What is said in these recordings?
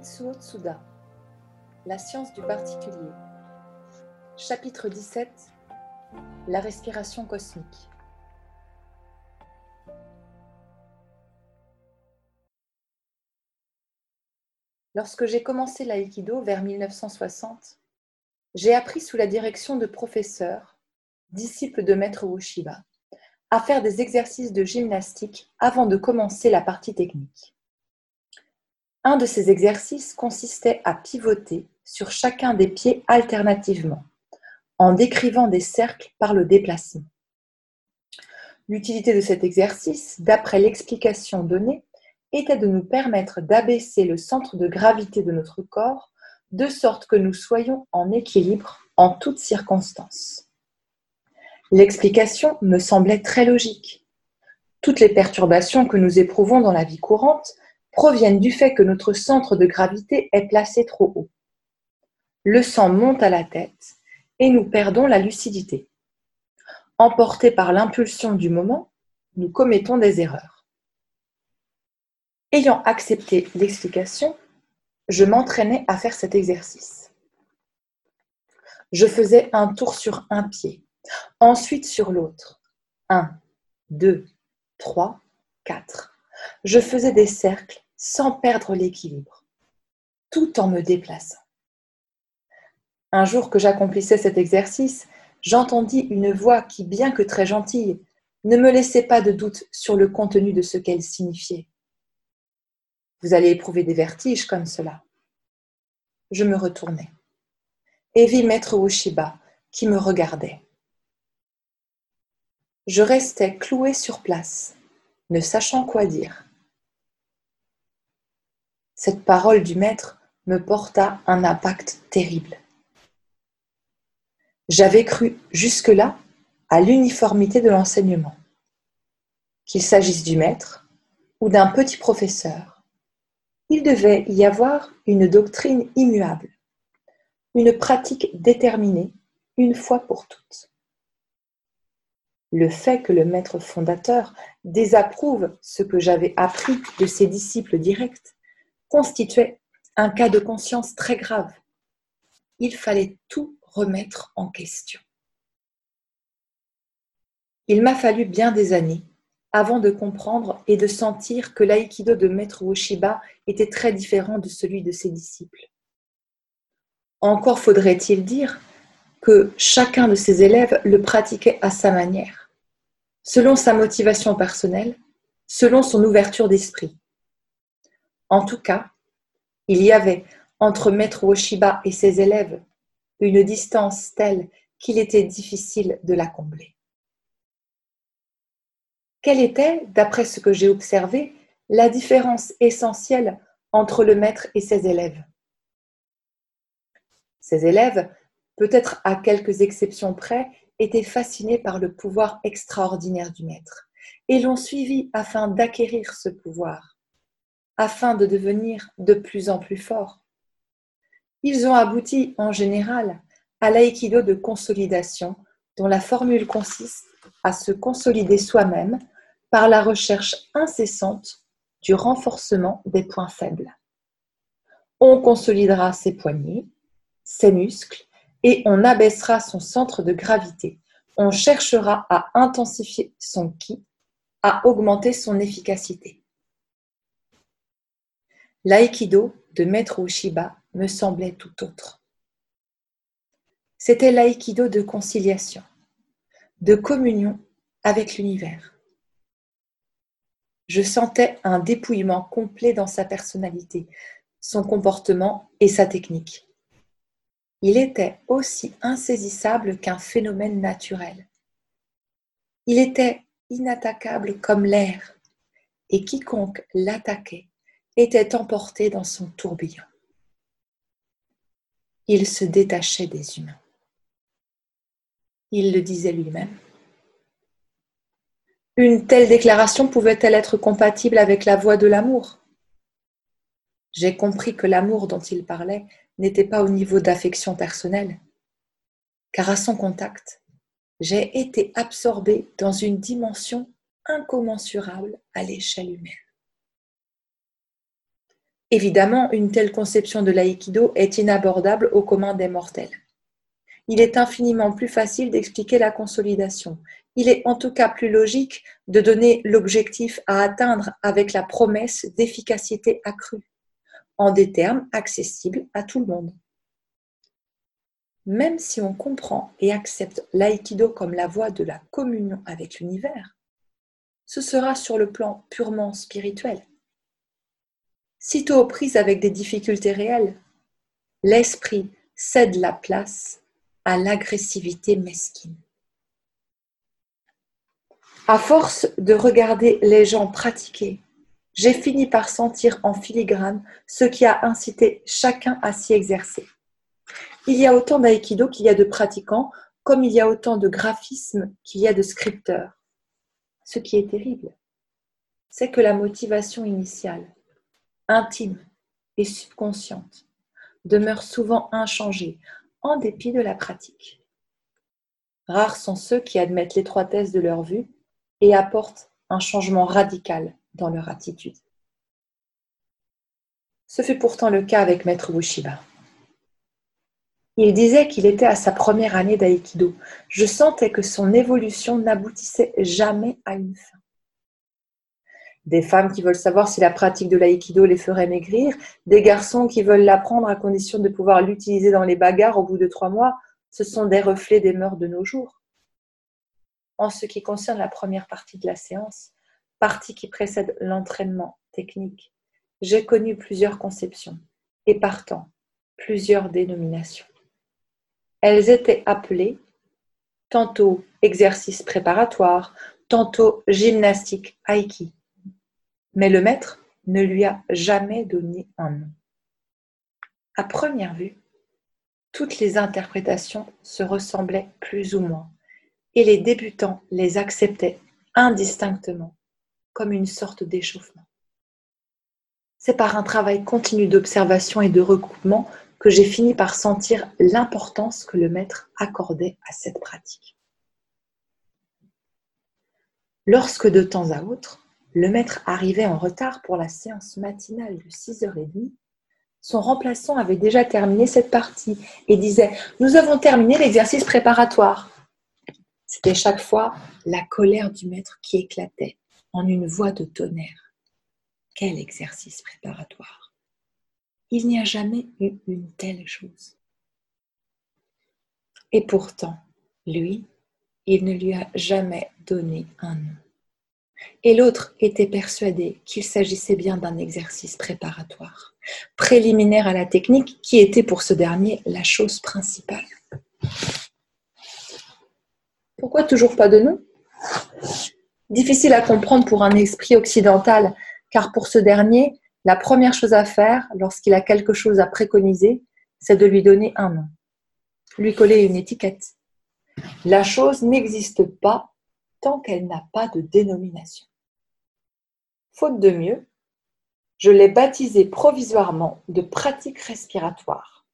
Kitsuo Tsuda, la science du particulier. Chapitre 17, la respiration cosmique. Lorsque j'ai commencé l'aïkido vers 1960, j'ai appris sous la direction de professeurs, disciples de maître Ueshiba, à faire des exercices de gymnastique avant de commencer la partie technique. Un de ces exercices consistait à pivoter sur chacun des pieds alternativement, en décrivant des cercles par le déplacement. L'utilité de cet exercice, d'après l'explication donnée, était de nous permettre d'abaisser le centre de gravité de notre corps de sorte que nous soyons en équilibre en toutes circonstances. L'explication me semblait très logique. Toutes les perturbations que nous éprouvons dans la vie courante proviennent du fait que notre centre de gravité est placé trop haut. Le sang monte à la tête et nous perdons la lucidité. Emportés par l'impulsion du moment, nous commettons des erreurs. Ayant accepté l'explication, je m'entraînais à faire cet exercice. Je faisais un tour sur un pied, ensuite sur l'autre. 1, 2, 3, 4. Je faisais des cercles sans perdre l'équilibre, tout en me déplaçant. Un jour que j'accomplissais cet exercice, j'entendis une voix qui, bien que très gentille, ne me laissait pas de doute sur le contenu de ce qu'elle signifiait. Vous allez éprouver des vertiges comme cela. Je me retournai et vis maître Ueshiba qui me regardait. Je restais clouée sur place, ne sachant quoi dire. Cette parole du maître me porta un impact terrible. J'avais cru jusque-là à l'uniformité de l'enseignement, qu'il s'agisse du maître ou d'un petit professeur. Il devait y avoir une doctrine immuable, une pratique déterminée, une fois pour toutes. Le fait que le maître fondateur désapprouve ce que j'avais appris de ses disciples directs constituait un cas de conscience très grave. Il fallait tout remettre en question. Il m'a fallu bien des années avant de comprendre et de sentir que l'aïkido de maître Ueshiba était très différent de celui de ses disciples. Encore faudrait-il dire que chacun de ses élèves le pratiquait à sa manière, selon sa motivation personnelle, selon son ouverture d'esprit. En tout cas, il y avait entre maître Ueshiba et ses élèves une distance telle qu'il était difficile de la combler. Quelle était, d'après ce que j'ai observé, la différence essentielle entre le maître et ses élèves ? Ses élèves, peut-être à quelques exceptions près, étaient fascinés par le pouvoir extraordinaire du maître et l'ont suivi afin d'acquérir ce pouvoir, afin de devenir de plus en plus forts. Ils ont abouti, en général, à l'aïkido de consolidation, dont la formule consiste à se consolider soi-même par la recherche incessante du renforcement des points faibles. On consolidera ses poignets, ses muscles et on abaissera son centre de gravité. On cherchera à intensifier son ki, à augmenter son efficacité. L'aïkido de maître Ueshiba me semblait tout autre. C'était l'aïkido de conciliation, de communion avec l'univers. Je sentais un dépouillement complet dans sa personnalité, son comportement et sa technique. Il était aussi insaisissable qu'un phénomène naturel. Il était inattaquable comme l'air, et quiconque l'attaquait était emporté dans son tourbillon. Il se détachait des humains. Il le disait lui-même. Une telle déclaration pouvait-elle être compatible avec la voie de l'amour ? J'ai compris que l'amour dont il parlait n'était pas au niveau d'affection personnelle, car à son contact, j'ai été absorbée dans une dimension incommensurable à l'échelle humaine. Évidemment, une telle conception de l'aïkido est inabordable aux communs des mortels. Il est infiniment plus facile d'expliquer la consolidation. Il est en tout cas plus logique de donner l'objectif à atteindre avec la promesse d'efficacité accrue, en des termes accessibles à tout le monde. Même si on comprend et accepte l'aïkido comme la voie de la communion avec l'univers, ce sera sur le plan purement spirituel. Sitôt aux prises avec des difficultés réelles, l'esprit cède la place à l'agressivité mesquine. À force de regarder les gens pratiquer, j'ai fini par sentir en filigrane ce qui a incité chacun à s'y exercer. Il y a autant d'aïkido qu'il y a de pratiquants, comme il y a autant de graphismes qu'il y a de scripteurs. Ce qui est terrible, c'est que la motivation initiale, intime et subconsciente, demeure souvent inchangée, en dépit de la pratique. Rares sont ceux qui admettent l'étroitesse de leur vue et apportent un changement radical dans leur attitude. Ce fut pourtant le cas avec Maître Bushiba. Il disait qu'il était à sa première année d'aïkido. Je sentais que son évolution n'aboutissait jamais à une fin. Des femmes qui veulent savoir si la pratique de l'aïkido les ferait maigrir, des garçons qui veulent l'apprendre à condition de pouvoir l'utiliser dans les bagarres au bout de 3 mois, ce sont des reflets des mœurs de nos jours. En ce qui concerne la première partie de la séance, partie qui précède l'entraînement technique, j'ai connu plusieurs conceptions et partant, plusieurs dénominations. Elles étaient appelées tantôt exercice préparatoire, tantôt gymnastique aïki. Mais le maître ne lui a jamais donné un nom. À première vue, toutes les interprétations se ressemblaient plus ou moins, et les débutants les acceptaient indistinctement, comme une sorte d'échauffement. C'est par un travail continu d'observation et de recoupement que j'ai fini par sentir l'importance que le maître accordait à cette pratique. Lorsque de temps à autre, le maître arrivait en retard pour la séance matinale de 6h30. Son remplaçant avait déjà terminé cette partie et disait « Nous avons terminé l'exercice préparatoire ». C'était chaque fois la colère du maître qui éclatait en une voix de tonnerre. Quel exercice préparatoire! Il n'y a jamais eu une telle chose. Et pourtant, lui, il ne lui a jamais donné un nom. Et l'autre était persuadé qu'il s'agissait bien d'un exercice préparatoire, préliminaire à la technique qui était pour ce dernier la chose principale. Pourquoi toujours pas de nom ? Difficile à comprendre pour un esprit occidental, car pour ce dernier, la première chose à faire lorsqu'il a quelque chose à préconiser, c'est de lui donner un nom, lui coller une étiquette. La chose n'existe pas tant qu'elle n'a pas de dénomination. Faute de mieux, je l'ai baptisée provisoirement de pratique respiratoire,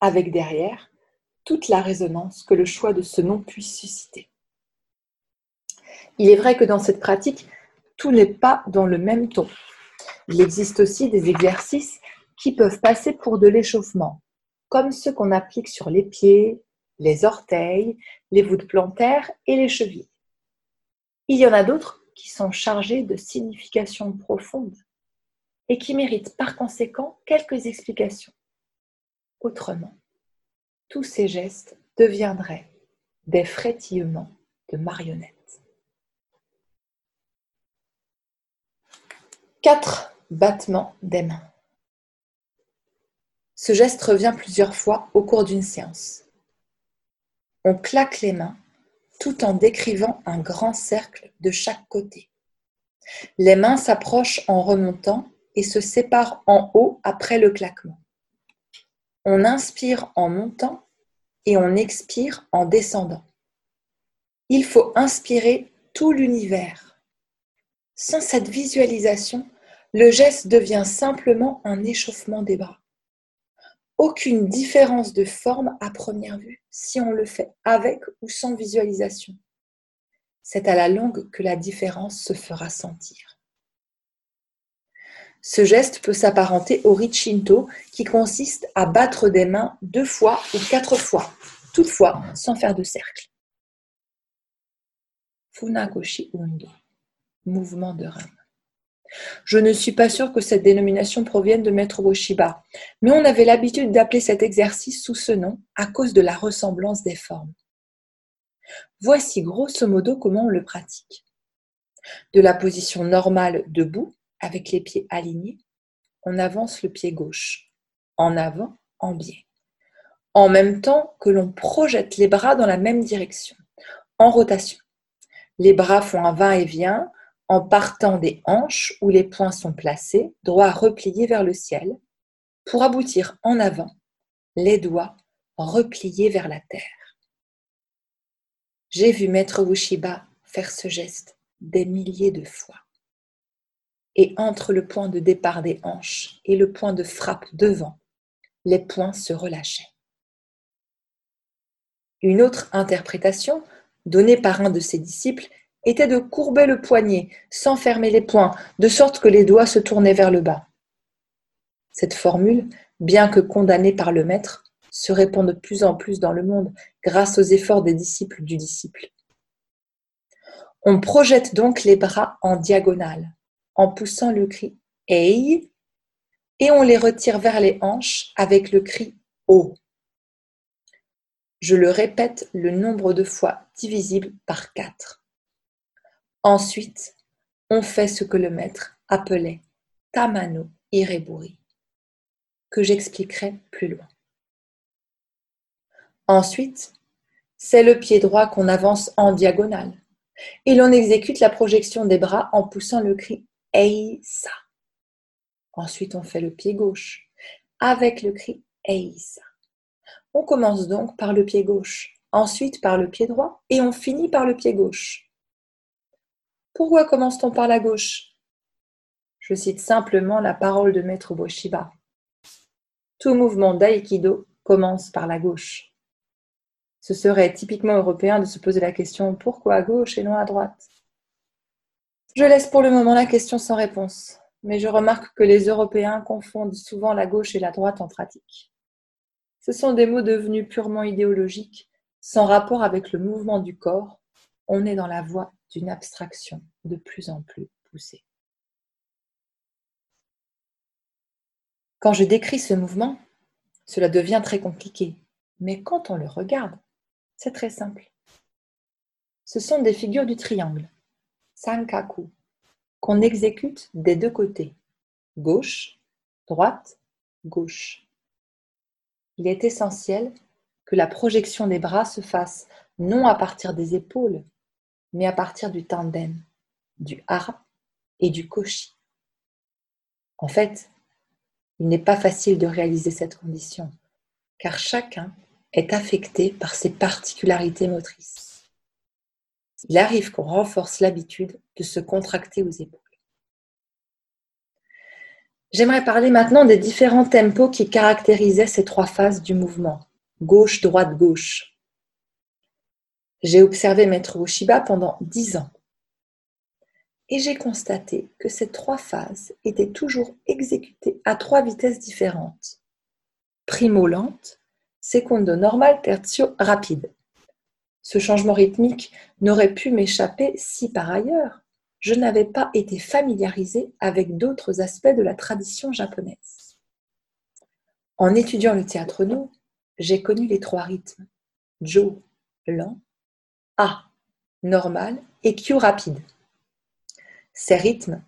avec derrière toute la résonance que le choix de ce nom puisse susciter. Il est vrai que dans cette pratique, tout n'est pas dans le même ton. Il existe aussi des exercices qui peuvent passer pour de l'échauffement, comme ceux qu'on applique sur les pieds, les orteils, les voûtes plantaires et les chevilles. Il y en a d'autres qui sont chargés de significations profondes et qui méritent par conséquent quelques explications. Autrement, tous ces gestes deviendraient des frétillements de marionnettes. 4 battements des mains. Ce geste revient plusieurs fois au cours d'une séance. On claque les mains tout en décrivant un grand cercle de chaque côté. Les mains s'approchent en remontant et se séparent en haut après le claquement. On inspire en montant et on expire en descendant. Il faut inspirer tout l'univers. Sans cette visualisation, le geste devient simplement un échauffement des bras. Aucune différence de forme à première vue si on le fait avec ou sans visualisation. C'est à la longue que la différence se fera sentir. Ce geste peut s'apparenter au Ritschinto qui consiste à battre des mains 2 fois ou 4 fois, toutefois sans faire de cercle. Funagoshi undo, mouvement de rame. Je ne suis pas sûre que cette dénomination provienne de maître Ueshiba, mais on avait l'habitude d'appeler cet exercice sous ce nom à cause de la ressemblance des formes. Voici grosso modo comment on le pratique. De la position normale debout, avec les pieds alignés, on avance le pied gauche, en avant, en biais, en même temps que l'on projette les bras dans la même direction, en rotation. Les bras font un va-et-vient, en partant des hanches où les poings sont placés, droits repliés vers le ciel, pour aboutir en avant, les doigts repliés vers la terre. J'ai vu maître Ueshiba faire ce geste des milliers de fois. Et entre le point de départ des hanches et le point de frappe devant, les poings se relâchaient. Une autre interprétation, donnée par un de ses disciples, était de courber le poignet sans fermer les poings, de sorte que les doigts se tournaient vers le bas. Cette formule, bien que condamnée par le maître, se répand de plus en plus dans le monde grâce aux efforts des disciples du disciple. On projette donc les bras en diagonale, en poussant le cri « Ei » et on les retire vers les hanches avec le cri « O ». Je le répète le nombre de fois divisible par 4. Ensuite, on fait ce que le maître appelait « tamano ireburi », que j'expliquerai plus loin. Ensuite, c'est le pied droit qu'on avance en diagonale et l'on exécute la projection des bras en poussant le cri « Ei-sa ». Ensuite, on fait le pied gauche avec le cri « Ei-sa ». On commence donc par le pied gauche, ensuite par le pied droit et on finit par le pied gauche. Pourquoi commence-t-on par la gauche? Je cite simplement la parole de maître Bushiba. Tout mouvement d'aikido commence par la gauche. Ce serait typiquement européen de se poser la question « Pourquoi à gauche et non à droite ?» Je laisse pour le moment la question sans réponse, mais je remarque que les Européens confondent souvent la gauche et la droite en pratique. Ce sont des mots devenus purement idéologiques, sans rapport avec le mouvement du corps. On est dans la voie d'une abstraction de plus en plus poussée. Quand je décris ce mouvement, cela devient très compliqué, mais quand on le regarde, c'est très simple. Ce sont des figures du triangle, sankaku, qu'on exécute des 2 côtés, gauche, droite, gauche. Il est essentiel que la projection des bras se fasse non à partir des épaules, mais à partir du tandem, du harp et du koshi. En fait, il n'est pas facile de réaliser cette condition, car chacun est affecté par ses particularités motrices. Il arrive qu'on renforce l'habitude de se contracter aux épaules. J'aimerais parler maintenant des différents tempos qui caractérisaient ces 3 phases du mouvement, gauche, droite, gauche. J'ai observé maître Ueshiba pendant 10 ans et j'ai constaté que ces 3 phases étaient toujours exécutées à 3 vitesses différentes. Primo lente, secondo normal, tertio rapide. Ce changement rythmique n'aurait pu m'échapper si par ailleurs je n'avais pas été familiarisée avec d'autres aspects de la tradition japonaise. En étudiant le théâtre nô, j'ai connu les 3 rythmes, jo, lent, A, normal et Q rapide. Ces rythmes,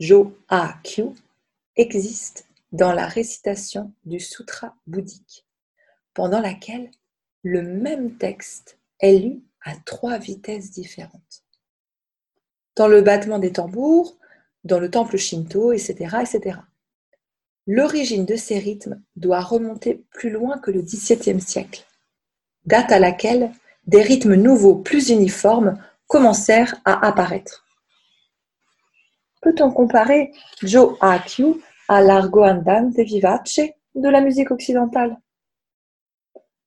jo-ha-kyū, existent dans la récitation du sutra bouddhique, pendant laquelle le même texte est lu à 3 vitesses différentes. Dans le battement des tambours, dans le temple shinto, etc. L'origine de ces rythmes doit remonter plus loin que le XVIIe siècle, date à laquelle des rythmes nouveaux, plus uniformes, commencèrent à apparaître. Peut-on comparer jo-ha-kyū à l'argo andante vivace de la musique occidentale?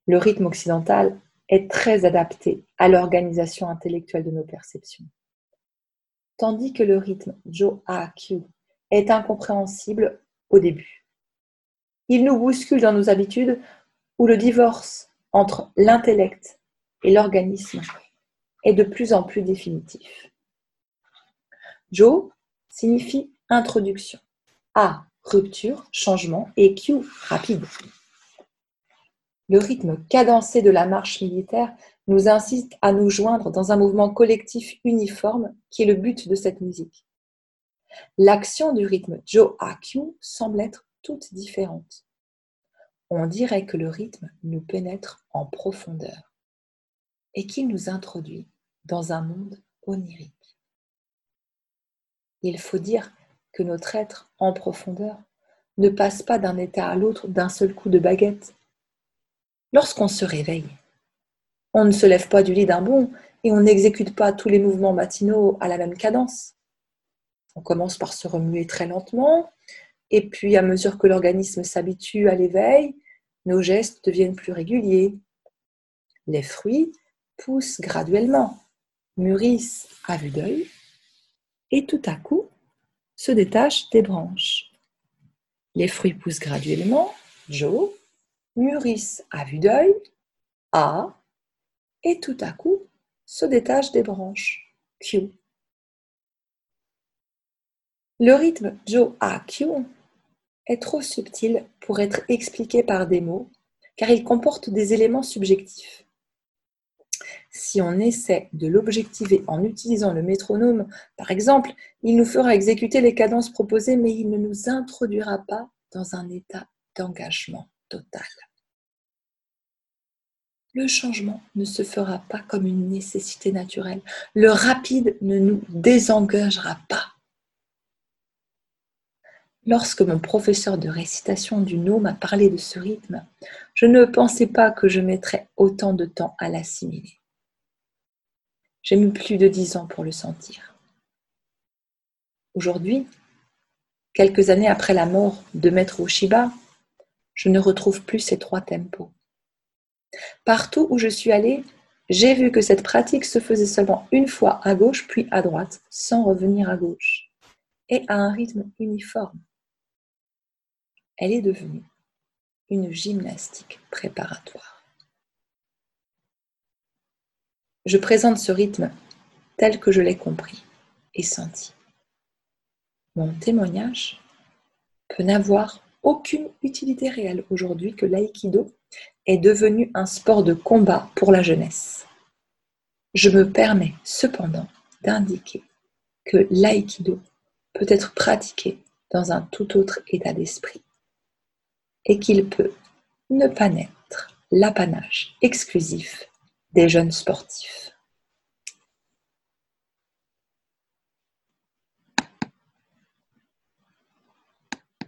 Le rythme occidental est très adapté à l'organisation intellectuelle de nos perceptions, tandis que le rythme jo-ha-kyū est incompréhensible au début. Il nous bouscule dans nos habitudes où le divorce entre l'intellect et l'organisme est de plus en plus définitif. Jo signifie introduction, a rupture, changement et kyu rapide. Le rythme cadencé de la marche militaire nous incite à nous joindre dans un mouvement collectif uniforme qui est le but de cette musique. L'action du rythme jo-ha-kyū semble être toutes différentes. On dirait que le rythme nous pénètre en profondeur et qu'il nous introduit dans un monde onirique. Il faut dire que notre être en profondeur ne passe pas d'un état à l'autre d'un seul coup de baguette. Lorsqu'on se réveille, on ne se lève pas du lit d'un bond et on n'exécute pas tous les mouvements matinaux à la même cadence. On commence par se remuer très lentement, et puis, à mesure que l'organisme s'habitue à l'éveil, nos gestes deviennent plus réguliers. Les fruits poussent graduellement, mûrissent à vue d'œil, et tout à coup, se détachent des branches. Les fruits poussent graduellement, jo, mûrissent à vue d'œil, a, et tout à coup, se détachent des branches, kyu. Le rythme jo-ha-kyū est trop subtil pour être expliqué par des mots, car il comporte des éléments subjectifs. Si on essaie de l'objectiver en utilisant le métronome, par exemple, il nous fera exécuter les cadences proposées, mais il ne nous introduira pas dans un état d'engagement total. Le changement ne se fera pas comme une nécessité naturelle. Le rapide ne nous désengagera pas. Lorsque mon professeur de récitation du nô m'a parlé de ce rythme, je ne pensais pas que je mettrais autant de temps à l'assimiler. J'ai mis plus de 10 ans pour le sentir. Aujourd'hui, quelques années après la mort de maître Ueshiba, je ne retrouve plus ces 3 tempos. Partout où je suis allée, j'ai vu que cette pratique se faisait seulement une fois à gauche puis à droite, sans revenir à gauche, et à un rythme uniforme. Elle est devenue une gymnastique préparatoire. Je présente ce rythme tel que je l'ai compris et senti. Mon témoignage peut n'avoir aucune utilité réelle aujourd'hui que l'aïkido est devenu un sport de combat pour la jeunesse. Je me permets cependant d'indiquer que l'aïkido peut être pratiqué dans un tout autre état d'esprit et qu'il peut ne pas être l'apanage exclusif des jeunes sportifs.